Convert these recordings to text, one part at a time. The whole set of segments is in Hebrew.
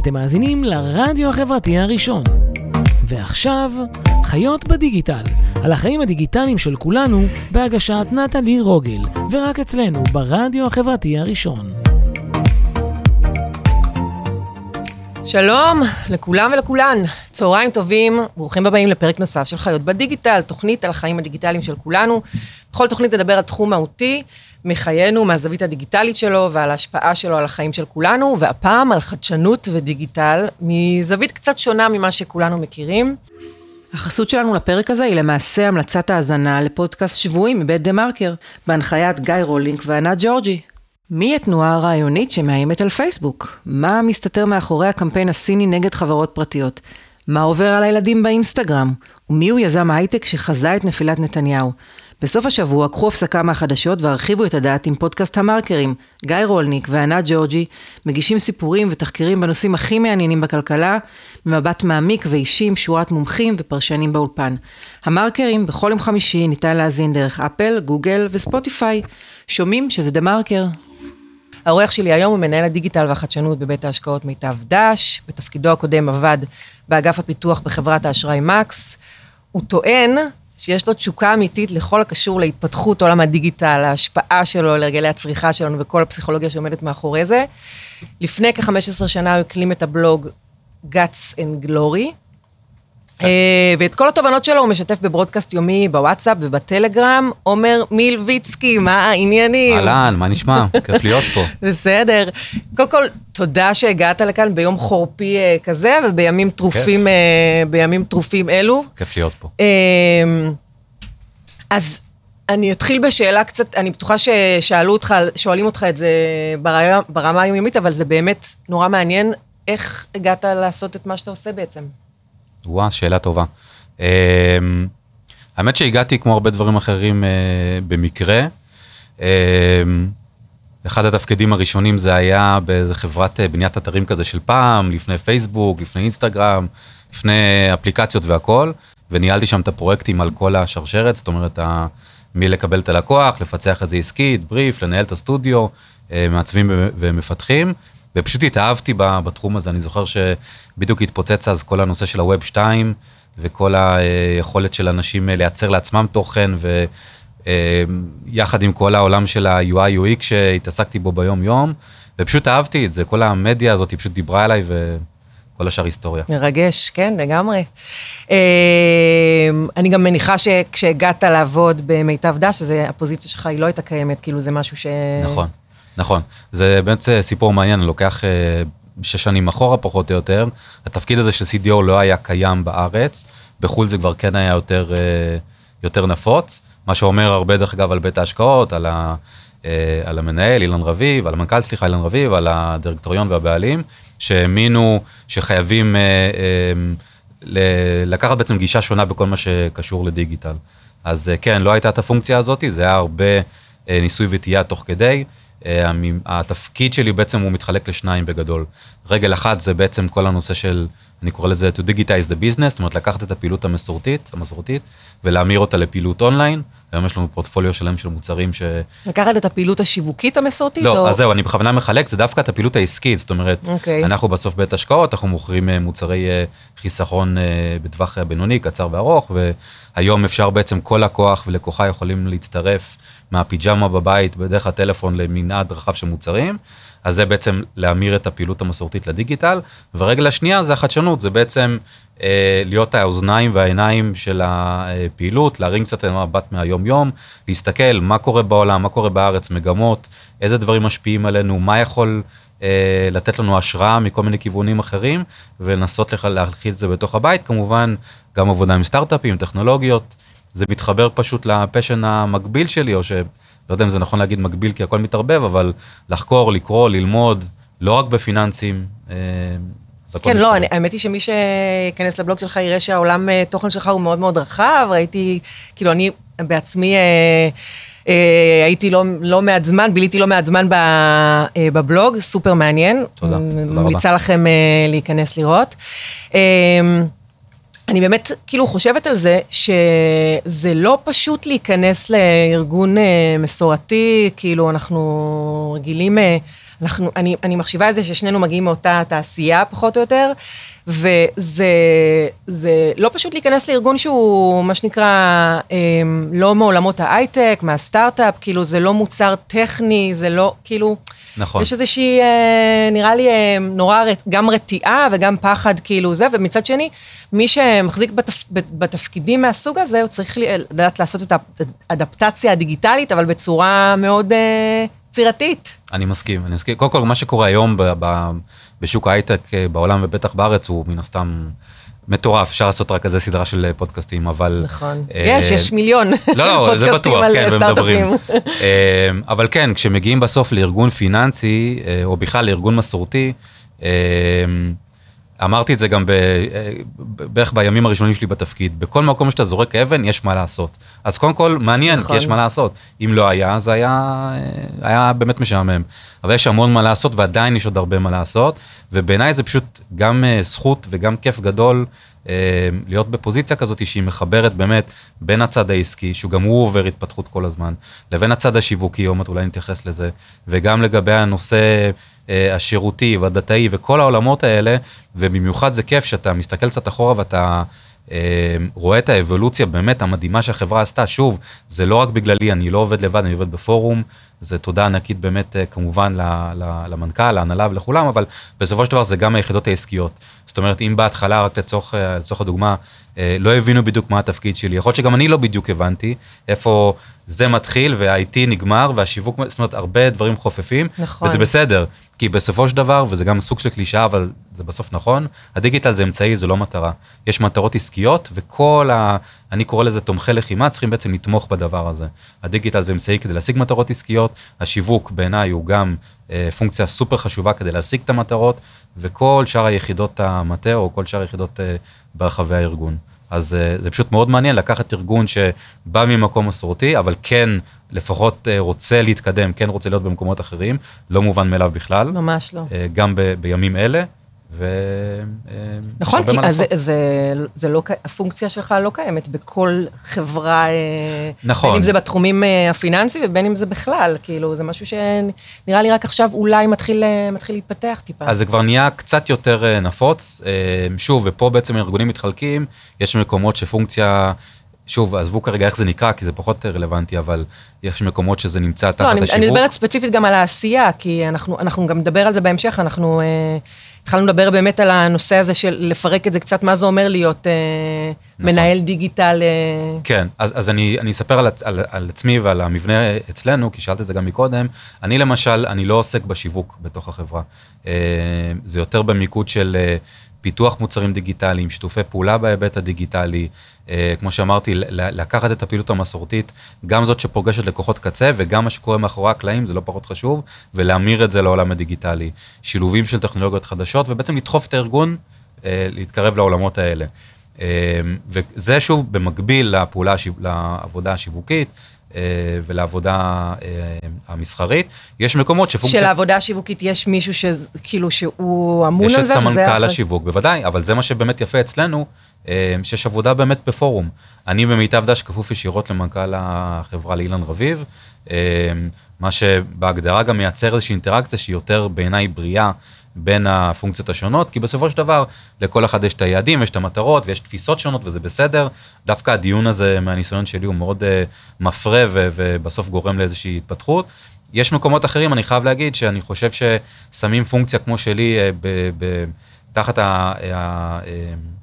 אתם מאזינים לרדיו החברתי הראשון. ועכשיו, חיות בדיגיטל, על החיים הדיגיטליים של כולנו, בהגשת נטלי רוגל, ורק אצלנו ברדיו החברתי הראשון. שלום לכולם ולכולן, צהריים טובים, ברוכים הבאים לפרק נוסף של חיות בדיגיטל, תוכנית על החיים הדיגיטליים של כולנו. בכל תוכנית נדבר על תחום מהותי, מחיינו, מהזווית הדיגיטלית שלו ועל ההשפעה שלו על החיים של כולנו, והפעם על חדשנות ודיגיטל, מזווית קצת שונה ממה שכולנו מכירים. החסות שלנו לפרק הזה היא למעשה המלצת ההזנה לפודקאסט שבועי מבית דה מרקר, בהנחיית גיא רולניק וענת ג'ורג'י. מי התנועה הרעיונית שמאיימת על פייסבוק? מה מסתתר מאחורי הקמפיין הסיני נגד חברות פרטיות? מה עובר על הילדים באינסטגרם? ומי הוא יזם ההייטק שחזה את נפילת נתניהו? בסוף השבוע קחו הפסקה מהחדשות והרחיבו את הדעת עם פודקאסט המרקרים. גיא רולניק וענת ג'ורג'י מגישים סיפורים ותחקירים בנושאים הכי מעניינים בכלכלה, ממבט מעמיק ואישי עם שורת מומחים ופרשנים באולפן. המרקרים בכל יום חמישי ניתן להזין דרך אפל, גוגל וספוטיפיי. שומעים שזה דה מרקר. האורח שלי היום הוא מנהל הדיגיטל והחדשנות בבית ההשקעות מיטב דש, בתפקידו הקודם עבד באגף הפיתוח בחברת האשראי מקס. הוא טוען שיש לו תשוקה אמיתית לכל הקשור להתפתחות עולם הדיגיטל, ההשפעה שלו לרגלי הצריכה שלנו וכל הפסיכולוגיה שעומדת מאחורי זה. לפני כ-15 שנה הוא הקלים את הבלוג Guts and Glory, ואת כל התובנות שלו הוא משתף בברודקאסט יומי, בוואטסאפ ובטלגרם. עומר מילביצקי, מה העניינים? אהלן, מה נשמע? כיף להיות פה. בסדר. קודם כל, תודה שהגעת לכאן ביום חורפי כזה, ובימים טרופים, בימים טרופים אלו. כיף להיות פה. אז אני אתחיל בשאלה קצת, אני בטוחה ששואלים אותך את זה ברמה היומיומית, אבל זה באמת נורא מעניין, איך הגעת לעשות את מה שאתה עושה בעצם? וואה, שאלה טובה. האמת שהגעתי, כמו הרבה דברים אחרים, במקרה. אחד התפקידים הראשונים זה היה באיזה חברת בניית אתרים כזה של פעם, לפני פייסבוק, לפני אינסטגרם, לפני אפליקציות והכל, וניהלתי שם את הפרויקטים על כל השרשרת, זאת אומרת, מי לקבל את הלקוח, לפצח איזה עסקית, בריף, לנהל את הסטודיו, מעצבים ומפתחים, ופשוט התאהבתי בתחום הזה, אני זוכר שבדיוק התפוצץ אז כל הנושא של הווב 2, וכל היכולת של אנשים לייצר לעצמם תוכן, ויחד עם כל העולם של ה-UI/UX שהתעסקתי בו ביום יום, ופשוט אהבתי את זה, כל המדיה הזאת פשוט דיברה אליי, וכל השאר היסטוריה. מרגש, כן, לגמרי. אני גם מניחה שכשהגעת לעבוד במיטב דש, הפוזיציה שלך היא לא הייתה קיימת, כאילו זה משהו ש... נכון. נכון, זה באמת סיפור מעניין, לוקח 6 שנים אחורה פחות או יותר, התפקיד הזה של CDO לא היה קיים בארץ, בחול זה כבר כן היה יותר נפוץ, מה שאומר הרבה דרך אגב על בית ההשקעות, על המנהל, אילן רביב, על המנכ"ל, סליחה, אילן רביב, על הדירקטוריון והבעלים, שהאמינו שחייבים לקחת בעצם גישה שונה בכל מה שקשור לדיגיטל. אז כן, לא הייתה את הפונקציה הזאת, זה היה הרבה ניסוי וטעייה תוך כדי, התפקיד שלי בעצם הוא מתחלק לשניים בגדול. רגל אחת זה בעצם כל הנושא של, אני קורא לזה to digitize the business, זאת אומרת לקחת את הפעילות המסורתית ולהמיר אותה לפעילות אונליין. היום יש לנו פורטפוליו שלם של מוצרים ש... לקחת את הפעילות השיווקית המסורתית? לא, אז זהו, אני בכוונה מחלק, זה דווקא את הפעילות העסקית, זאת אומרת, אנחנו בסוף בית השקעות, אנחנו מוכרים מוצרי חיסכון בטווח בינוני, קצר וארוך, והיום אפשר בעצם כל לקוח ולקוחה יכולים להצטרף מהפיג'מה בבית, בדרך הטלפון למנעד רחב של מוצרים, אז זה בעצם להמיר את הפעילות המסורתית לדיגיטל, ורגל השנייה זה החדשנות, זה בעצם להיות האוזניים והעיניים של הפעילות, להרים קצת מבט מהיום-יום, להסתכל מה קורה בעולם, מה קורה בארץ, מגמות, איזה דברים משפיעים עלינו, מה יכול לתת לנו השראה מכל מיני כיוונים אחרים, ולנסות להחיל את זה בתוך הבית, כמובן גם עבודה עם סטארט-אפים, טכנולוגיות, זה מתחבר פשוט לפשן המקביל שלי, או שלא יודע אם זה נכון להגיד מקביל, כי הכל מתערבב, אבל לחקור, לקרוא, ללמוד, לא רק בפיננסים. כן, לא, האמת היא שמי שיכנס לבלוג שלך יראה שהעולם תוכן שלך הוא מאוד מאוד רחב, ראיתי, כאילו אני בעצמי הייתי לא מעט זמן, ביליתי לא מעט זמן בבלוג, סופר מעניין. תודה, תודה רבה. ממליצה לכם להיכנס לראות. אני באמת כאילו חושבת על זה, שזה לא פשוט להיכנס לארגון מסורתי, כאילו אנחנו רגילים, אני מחשיבה את זה ששנינו מגיעים מאותה תעשייה, פחות או יותר, וזה לא פשוט להיכנס לארגון שהוא, מה שנקרא, לא מעולמות ההייטק, מהסטארט-אפ, כאילו זה לא מוצר טכני, זה לא, כאילו, נכון. יש איזושהי, נראה לי, נורא גם רתיעה וגם פחד, כאילו זה, ומצד שני, מי שמחזיק בתפקידים מהסוג הזה, הוא צריך לדעת לעשות את האדפטציה הדיגיטלית, אבל בצורה מאוד צירתית. אני מסכים, אני מסכים. קודם כל, מה שקורה היום בשוק ההייטק בעולם ובטח בארץ, הוא מן הסתם מטורף, אפשר לעשות רק איזה סדרה של פודקאסטים, אבל... נכון, יש מיליון פודקאסטים על סטארט-אפים. אבל כן, כשמגיעים בסוף לארגון פיננסי, או בכלל לארגון מסורתי, אמרתי את זה גם בערך בימים הראשונים שלי בתפקיד, בכל מקום שאתה זורק אבן, יש מה לעשות. אז קודם כל, מעניין, כי יש מה לעשות. אם לא היה, אז היה באמת משעמם. אבל יש המון מה לעשות, ועדיין יש עוד הרבה מה לעשות, ובעיניי זה פשוט גם זכות וגם כיף גדול להיות בפוזיציה כזאת, שהיא מחברת באמת בין הצד העסקי, שהוא גם הוא עובר התפתחות כל הזמן, לבין הצד השיווקי, יום את אולי נתייחס לזה, וגם לגבי הנושא השירותי והדתאי וכל העולמות האלה, ובמיוחד זה כיף שאתה מסתכל קצת אחורה ואתה רואה את האבולוציה באמת המדהימה שהחברה עשתה. שוב, זה לא רק בגללי, אני לא עובד לבד, אני עובד בפורום, זה תודה ענקית באמת כמובן למנכ"ל, להנהלה ולכולם, אבל בסופו של דבר זה גם היחידות העסקיות. זאת אומרת, אם בהתחלה, רק לצורך הדוגמה, לא הבינו בדיוק מה התפקיד שלי, יכול להיות שגם אני לא בדיוק הבנתי איפה זה מתחיל וה-IT נגמר והשיווק, זאת אומרת, הרבה דברים חופפים, נכון. וזה בסדר, כי בסופו של דבר, וזה גם סוג של קלישה, אבל זה בסוף נכון, הדיגיטל זה אמצעי, זה לא מטרה. יש מטרות עסקיות, וכל אני קורא לזה תומכי לחימה, צריכים בעצם לתמוך בדבר הזה. הדיגיטל זה אמצעי כדי להשיג מטרות עסקיות, השיווק בעיניי הוא גם פונקציה סופר חשובה כדי להשיג את המטרות, וכל שאר היחידות המטה, או כל שאר היחידות ברחבי הארגון. אז זה פשוט מאוד מעניין לקחת ארגון שבא ממקום מסורתי, אבל כן לפחות רוצה להתקדם, כן רוצה להיות במקומות אחרים, לא מובן מאליו בכלל. ממש לא. גם בימים אלה. נכון, כי הפונקציה שלך לא קיימת בכל חברה, בין אם זה בתחומים הפיננסיים ובין אם זה בכלל, כאילו זה משהו שנראה לי רק עכשיו אולי מתחיל להתפתח טיפה. אז זה כבר נהיה קצת יותר נפוץ, שוב, ופה בעצם ארגונים מתחלקים, יש מקומות שפונקציה, שוב, עזבו כרגע איך זה נקרא, כי זה פחות רלוונטי, אבל יש מקומות שזה נמצא תחת השיווק. אני מדברת ספציפית גם על העשייה, כי אנחנו גם נדבר על זה בהמשך, אנחנו התחלנו לדבר באמת על הנושא הזה של לפרק את זה קצת, מה זה אומר להיות מנהל דיגיטל. כן, אז אני אספר על עצמי ועל המבנה אצלנו, כי שאלת את זה גם מקודם. אני למשל, אני לא עוסק בשיווק בתוך החברה. זה יותר במיקוד של פיתוח מוצרים דיגיטליים, שיתופי פעולה בהיבט הדיגיטלי, כמו שאמרתי, לקחת את הפעילות המסורתית, גם זאת שפוגשת לקוחות קצה, וגם מה שקורה מאחורי הקלעים, זה לא פחות חשוב, ולהמיר את זה לעולם הדיגיטלי. שילובים של טכנולוגיות חדשות, ובעצם לדחוף את הארגון, להתקרב לעולמות האלה. וזה שוב במקביל לפעולה, לעבודה השיווקית, ולעבודה המסחרית. יש מקומות שפונקציה... שלעבודה השיווקית יש מישהו שכאילו שהוא אמון על זה? יש את סמנכ"ל השיווק, בוודאי, אבל זה מה שבאמת יפה אצלנו, שיש עבודה באמת בפורום. אני במיטב דש כפוף ישירות למנכ"ל החברה לאילן רביב, מה שבהגדרה גם מייצר איזושהי אינטראקציה שהיא יותר בעיניי בריאה, בין הפונקציות השונות, כי בסופו של דבר, לכל אחד יש את היעדים, יש את המטרות, ויש תפיסות שונות, וזה בסדר. דווקא הדיון הזה, מהניסיון שלי, הוא מאוד מפרה, ובסוף גורם לאיזושהי התפתחות. יש מקומות אחרים, אני חייב להגיד, שאני חושב ששמים פונקציה כמו שלי, תחת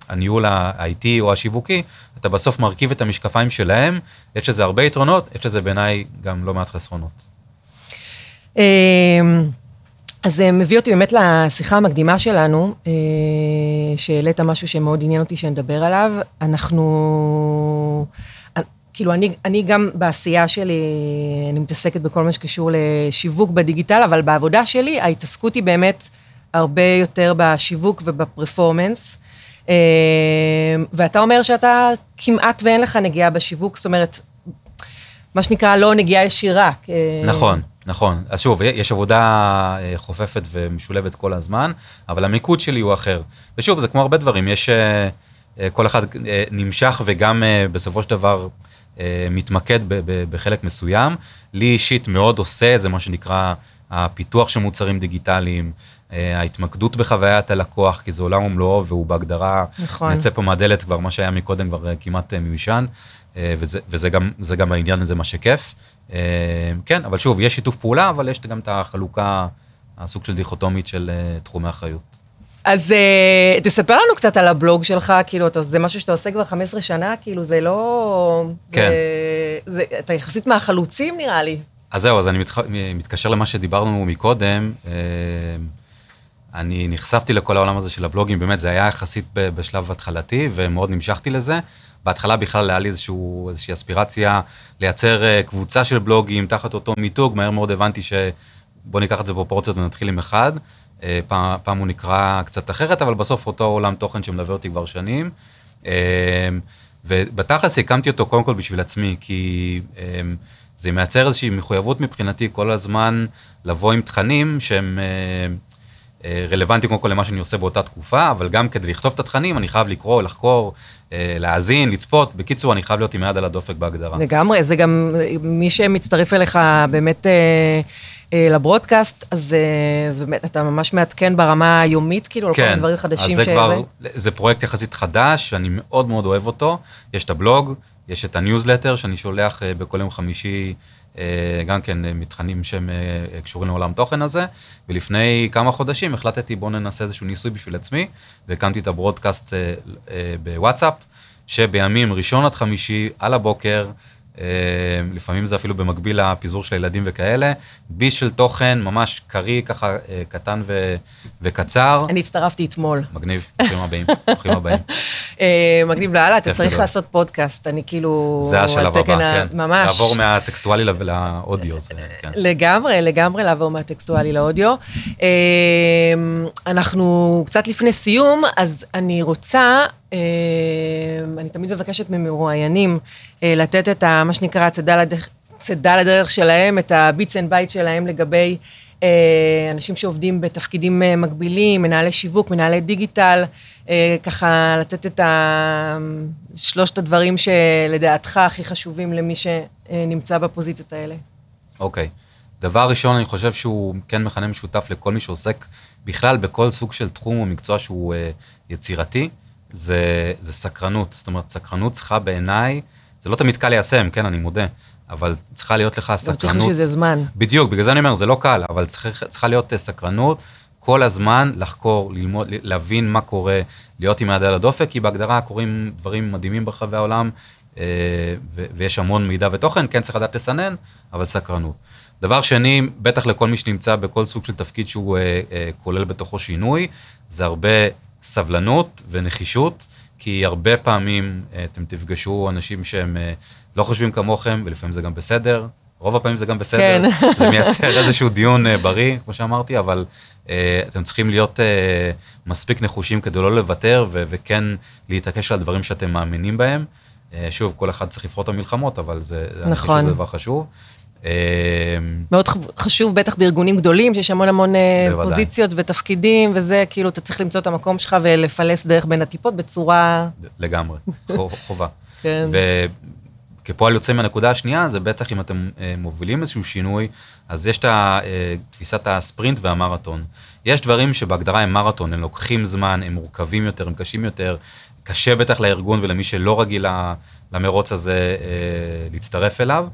הניהול ה-IT או השיווקי, אתה בסוף מרכיב את המשקפיים שלהם, יש לזה הרבה יתרונות, יש לזה בעיניי גם לא מעט חסרונות. אז זה מביא אותי באמת לשיחה המקדימה שלנו, שהעלית משהו שמאוד עניין אותי שנדבר עליו. אנחנו, כאילו אני גם בעשייה שלי, אני מתעסקת בכל מה שקשור לשיווק בדיגיטל, אבל בעבודה שלי ההתעסקות היא באמת הרבה יותר בשיווק ובפרפורמנס, ואתה אומר שאתה כמעט ואין לך נגיעה בשיווק, זאת אומרת, מה שנקרא לא נגיעה ישירה. נכון. נכון, אז שוב, יש עבודה חופפת ומשולבת כל הזמן, אבל המיקוד שלי הוא אחר. ושוב, זה כמו הרבה דברים, יש כל אחד נמשך וגם בסופו של דבר מתמקד בחלק מסוים. לי אישית מאוד עושה, זה מה שנקרא הפיתוח של מוצרים דיגיטליים, ההתמקדות בחוויית הלקוח, כי זה עולם ומלואו, והוא בהגדרה, נצא פה מהדלת כבר, מה שהיה מקודם כבר כמעט מיושן, וזה גם העניין הזה מה שכיף. כן, אבל שוב, יש שיתוף פעולה, אבל יש גם את החלוקה, הסוג של דיכוטומית של תחומי אחריות. אז תספר לנו קצת על הבלוג שלך, כאילו, זה משהו שאתה עושה כבר 15 שנה, כאילו, זה לא... כן. אתה יחסית מהחלוצים, נראה לי. אז זהו, אז אני מתקשר למה שדיברנו מקודם, אני נחשפתי לכל העולם הזה של הבלוגים, באמת זה היה יחסית בשלב התחלתי, ומאוד נמשכתי לזה. בהתחלה בכלל היה לי איזושהי אספירציה לייצר קבוצה של בלוגים תחת אותו מיתוג, מהר מאוד הבנתי שבוא ניקח את זה בפרופורציות ונתחיל עם אחד, פעם הוא נקרא קצת אחרת, אבל בסוף אותו עולם תוכן שמלווה אותי כבר שנים, ובתכלס הקמתי אותו קודם כל בשביל עצמי, כי... זה מייצר איזושהי מחויבות מבחינתי כל הזמן לבוא עם תכנים שהם רלוונטיים קודם כל למה שאני עושה באותה תקופה, אבל גם כדי לכתוב את התכנים אני חייב לקרוא, לחקור, להאזין, לצפות. בקיצור, אני חייב להיות עם יד על הדופק בהגדרה. לגמרי, זה גם מי שמצטרף אליך באמת לברודקאסט, אז באמת אתה ממש מעדכן ברמה היומית, כאילו, כן, על כל הדברים חדשים. אז זה כבר, זה פרויקט יחסית חדש, אני מאוד מאוד אוהב אותו, יש את הבלוג, יש את הניוזלטר שאני שולח בכל יום חמישי, גם כן מתכנים שהם קשורים לעולם תוכן הזה, ולפני כמה חודשים החלטתי בוא ננסה איזשהו ניסוי בשביל עצמי, והקמתי את הברודקאסט בוואטסאפ, שבימים ראשון עד חמישי על הבוקר, לפעמים זה אפילו במקביל לפיזור של הילדים וכאלה, ביס של תוכן ממש קרי, ככה קטן וקצר. אני הצטרפתי אתמול. מגניב, ברוכים הבאים. מגניב, לאללה, אתה צריך לעשות פודקאסט, אני כאילו... זה השלב הבא, כן. ממש. לעבור מהטקסטואלי לאודיו. לגמרי לעבור מהטקסטואלי לאודיו. אנחנו קצת לפני סיום, אז אני רוצה... אני תמיד מבקשת ממרואיינים לתת את מה שנקרא צדה לדרך שלהם, את הביטס אנד בייט שלהם לגבי אנשים שעובדים בתפקידים מקבילים, מנהלי שיווק, מנהלי דיגיטל, ככה לתת את שלושת הדברים שלדעתך הכי חשובים למי שנמצא בפוזיציות האלה. אוקיי. דבר ראשון, אני חושב שהוא כן מכנה משותף לכל מי שעוסק בכלל בכל סוג של תחום או מקצוע שהוא יצירתי. זה סקרנות, זאת אומרת, סקרנות צריכה בעיניי, זה לא תמיד קל ליישם, כן, אני מודה, אבל צריכה להיות לך סקרנות. צריך שזה זמן. בדיוק, בגלל זה אני אומר, זה לא קל, אבל צריכה להיות סקרנות, כל הזמן לחקור, ללמוד, להבין מה קורה, להיות עם יד על הדופק, כי בהגדרה קורים דברים מדהימים ברחבי העולם, ויש המון מידע ותוכן, כן, צריך לדעת לסנן, אבל סקרנות. דבר שני, בטח לכל מי שנמצא בכל סוג של תפקיד שהוא כולל בתוכו שינוי, זה הרבה סבלנות ונחישות, כי הרבה פעמים אתם תפגשו אנשים שהם לא חושבים כמוכם, ולפעמים זה גם בסדר, רוב הפעמים זה גם בסדר, כן. זה מייצר איזשהו דיון בריא, כמו שאמרתי, אבל אתם צריכים להיות מספיק נחושים כדי לא לוותר, וכן להתעקש על הדברים שאתם מאמינים בהם. שוב, כל אחד צריך לפרוט המלחמות, אבל זה, נכון. אני חושב שזה דבר חשוב. מאוד חשוב, בטח בארגונים גדולים, שיש המון פוזיציות ותפקידים, וזה, כאילו, אתה צריך למצוא את המקום שלך ולפלס דרך בין הטיפות בצורה... לגמרי, חובה. וכפועל יוצא מהנקודה השנייה, זה בטח אם אתם מובילים איזשהו שינוי, אז יש את תפיסת הספרינט והמרתון. יש דברים שבהגדרה הם מרתון, הם לוקחים זמן, הם מורכבים יותר, הם קשים יותר, קשה בטח לארגון ולמי שלא רגיל למרוץ הזה להצטרף אליו,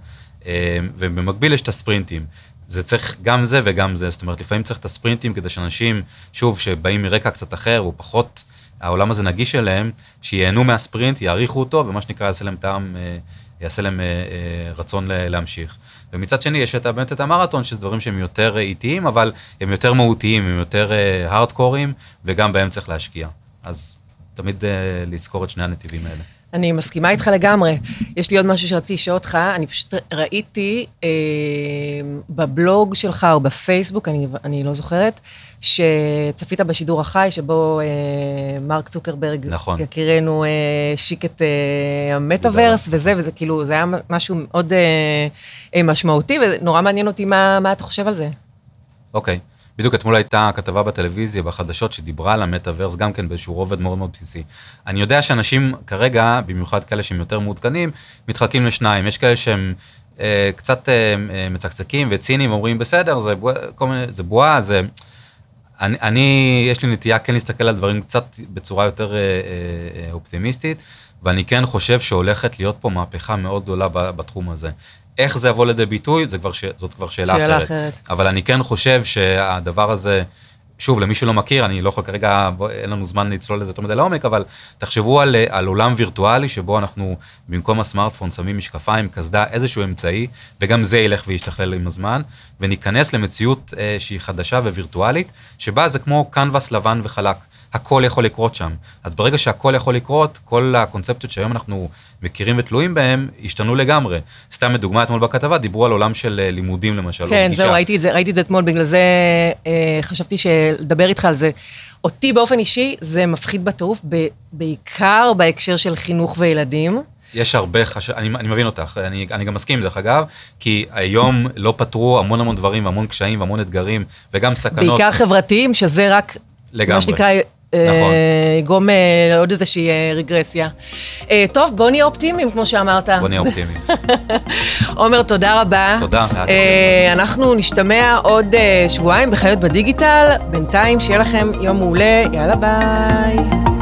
ובמקביל יש את הספרינטים, זה צריך גם זה וגם זה, זאת אומרת לפעמים צריך את הספרינטים כדי שאנשים, שוב, שבאים מרקע קצת אחר, או פחות העולם הזה נגיש אליהם, שיהנו מהספרינט, יעריכו אותו, ומה שנקרא יעשה להם טעם, יעשה להם רצון להמשיך. ומצד שני יש באמת את המרתון, שזה דברים שהם יותר איטיים, אבל הם יותר מהותיים, הם יותר הארדקוריים, וגם בהם צריך להשקיע. אז תמיד לזכור את שני הנתיבים האלה. אני מסכימה איתך לגמרי. יש לי עוד משהו שרציתי לשאול אותך, אני פשוט ראיתי בבלוג שלך או בפייסבוק, אני לא זוכרת, שצפית בשידור החי, שבו מרק צוקרברג, נכון. יקירנו, שיק את המטאוורס וזה, וזה כאילו, זה היה משהו מאוד משמעותי, ונורא מעניין אותי מה אתה חושב על זה. אוקיי. בדיוק אתמול הייתה כתבה בטלוויזיה, בחדשות, שדיברה על המטאוורס, גם כן באיזשהו רובד מאוד מאוד בסיסי. אני יודע שאנשים כרגע, במיוחד כאלה שהם יותר מעודכנים, מתחלקים לשניים. יש כאלה שהם קצת מצקצקים וצינים, אומרים בסדר, זה בועה, זה... אני, יש לי נטייה כן להסתכל על דברים קצת בצורה יותר אופטימיסטית, ואני כן חושב שהולכת להיות פה מהפכה מאוד גדולה בתחום הזה. איך זה יבוא לידי ביטוי, זאת כבר שאלה אחרת. אבל אני כן חושב שהדבר הזה, שוב, למי שלא מכיר, אני לא יכול כרגע, אין לנו זמן לצלול לזה יותר מדי לעומק, אבל תחשבו על עולם וירטואלי, שבו אנחנו במקום הסמארטפון שמים משקפיים, קסדה איזשהו אמצעי, וגם זה ילך וישתכלל עם הזמן, וניכנס למציאות שהיא חדשה ווירטואלית, שבה זה כמו קנבס לבן וחלק, הכל יכול לקרות שם. אז ברגע שהכל יכול לקרות, כל הקונספטיות שהיום אנחנו מכירים ותלויים בהם, השתנו לגמרי. סתם דוגמה, אתמול בכתבה, דיברו על עולם של לימודים, למשל. כן, זהו, ראיתי את זה אתמול, בגלל זה חשבתי שלדבר איתך על זה. אותי באופן אישי, זה מפחיד בטירוף, בעיקר בהקשר של חינוך וילדים. יש הרבה חשש, אני מבין אותך, אני גם מסכים דרך אגב, כי היום לא פתרו המון דברים, המון קשיים, המון אתגרים, וגם סכנות. בעיקר חברתיים, שזה רק מה שנקרא יגרום עוד איזושהי רגרסיה. טוב, בוא נהיה אופטימיים, כמו שאמרת. בוא נהיה אופטימיים. עומר, תודה רבה. תודה. אנחנו נשתמע עוד שבועיים בחיות בדיגיטל. בינתיים, שיהיה לכם יום מעולה. יאללה, ביי.